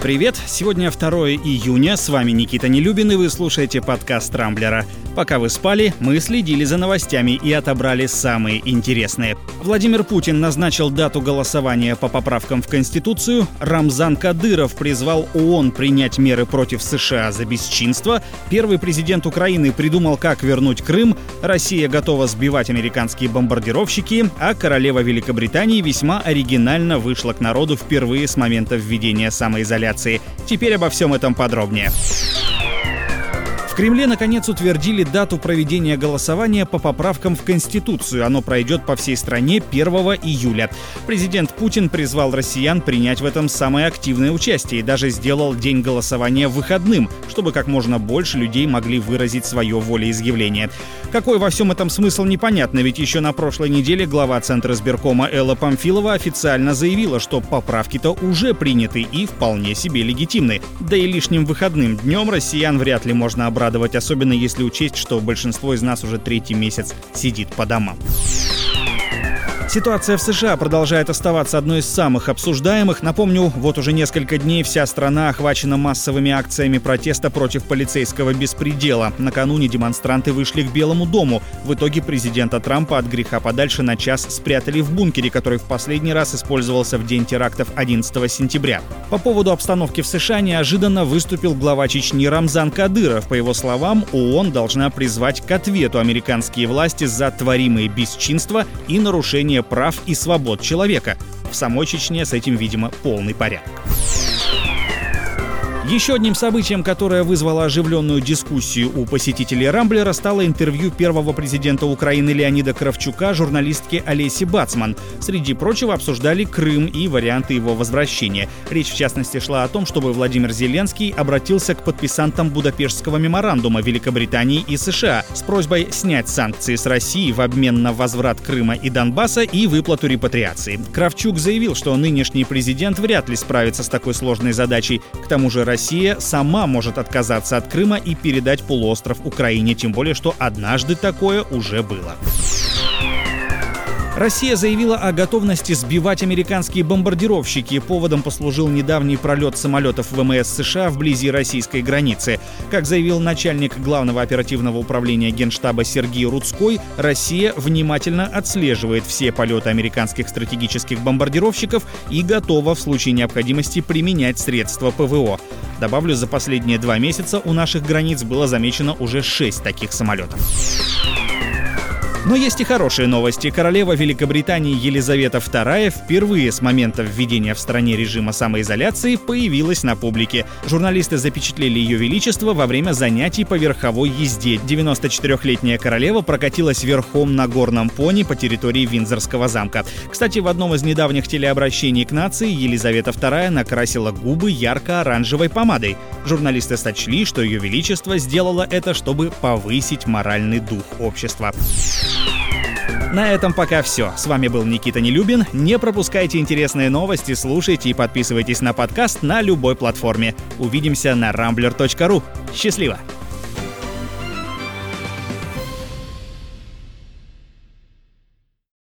Привет! Сегодня 2 июня, с вами Никита Нелюбин, и вы слушаете подкаст «Рамблера». Пока вы спали, мы следили за новостями и отобрали самые интересные. Владимир Путин назначил дату голосования по поправкам в Конституцию, Рамзан Кадыров призвал ООН принять меры против США за бесчинство, первый президент Украины придумал, как вернуть Крым, Россия готова сбивать американские бомбардировщики, а королева Великобритании весьма оригинально вышла к народу впервые с момента введения самоизоляции. Теперь обо всем этом подробнее. В Кремле, наконец, утвердили дату проведения голосования по поправкам в Конституцию. Оно пройдет по всей стране 1 июля. Президент Путин призвал россиян принять в этом самое активное участие и даже сделал день голосования выходным, чтобы как можно больше людей могли выразить свое волеизъявление. Какой во всем этом смысл, непонятно, ведь еще на прошлой неделе глава Центра сберкома Элла Памфилова официально заявила, что поправки-то уже приняты и вполне себе легитимны. Да и лишним выходным днем россиян вряд ли можно обрадовать. Особенно если учесть, что большинство из нас уже третий месяц сидит по домам. Ситуация в США продолжает оставаться одной из самых обсуждаемых. Напомню, вот уже несколько дней вся страна охвачена массовыми акциями протеста против полицейского беспредела. Накануне демонстранты вышли к Белому дому. В итоге президента Трампа от греха подальше на час спрятали в бункере, который в последний раз использовался в день терактов 11 сентября. По поводу обстановки в США неожиданно выступил глава Чечни Рамзан Кадыров. По его словам, ООН должна призвать к ответу американские власти за творимые бесчинства и нарушение прав и свобод человека. В самой Чечне с этим, видимо, полный порядок. Еще одним событием, которое вызвало оживленную дискуссию у посетителей «Рамблера», стало интервью первого президента Украины Леонида Кравчука журналистке Олесе Бацман. Среди прочего обсуждали Крым и варианты его возвращения. Речь, в частности, шла о том, чтобы Владимир Зеленский обратился к подписантам Будапештского меморандума Великобритании и США с просьбой снять санкции с России в обмен на возврат Крыма и Донбасса и выплату репатриации. Кравчук заявил, что нынешний президент вряд ли справится с такой сложной задачей. К тому же Россия сама может отказаться от Крыма и передать полуостров Украине, тем более, что однажды такое уже было. Россия заявила о готовности сбивать американские бомбардировщики. Поводом послужил недавний пролет самолетов ВМС США вблизи российской границы. Как заявил начальник Главного оперативного управления Генштаба Сергей Рудской, Россия внимательно отслеживает все полеты американских стратегических бомбардировщиков и готова в случае необходимости применять средства ПВО. Добавлю, за последние 2 месяца у наших границ было замечено уже 6 таких самолетов. Но есть и хорошие новости. Королева Великобритании Елизавета II впервые с момента введения в стране режима самоизоляции появилась на публике. Журналисты запечатлели ее величество во время занятий по верховой езде. 94-летняя королева прокатилась верхом на горном пони по территории Виндзорского замка. Кстати, в одном из недавних телеобращений к нации Елизавета II накрасила губы ярко-оранжевой помадой. Журналисты сочли, что ее величество сделало это, чтобы повысить моральный дух общества. На этом пока все. С вами был Никита Нелюбин. Не пропускайте интересные новости, слушайте и подписывайтесь на подкаст на любой платформе. Увидимся на rambler.ru. Счастливо!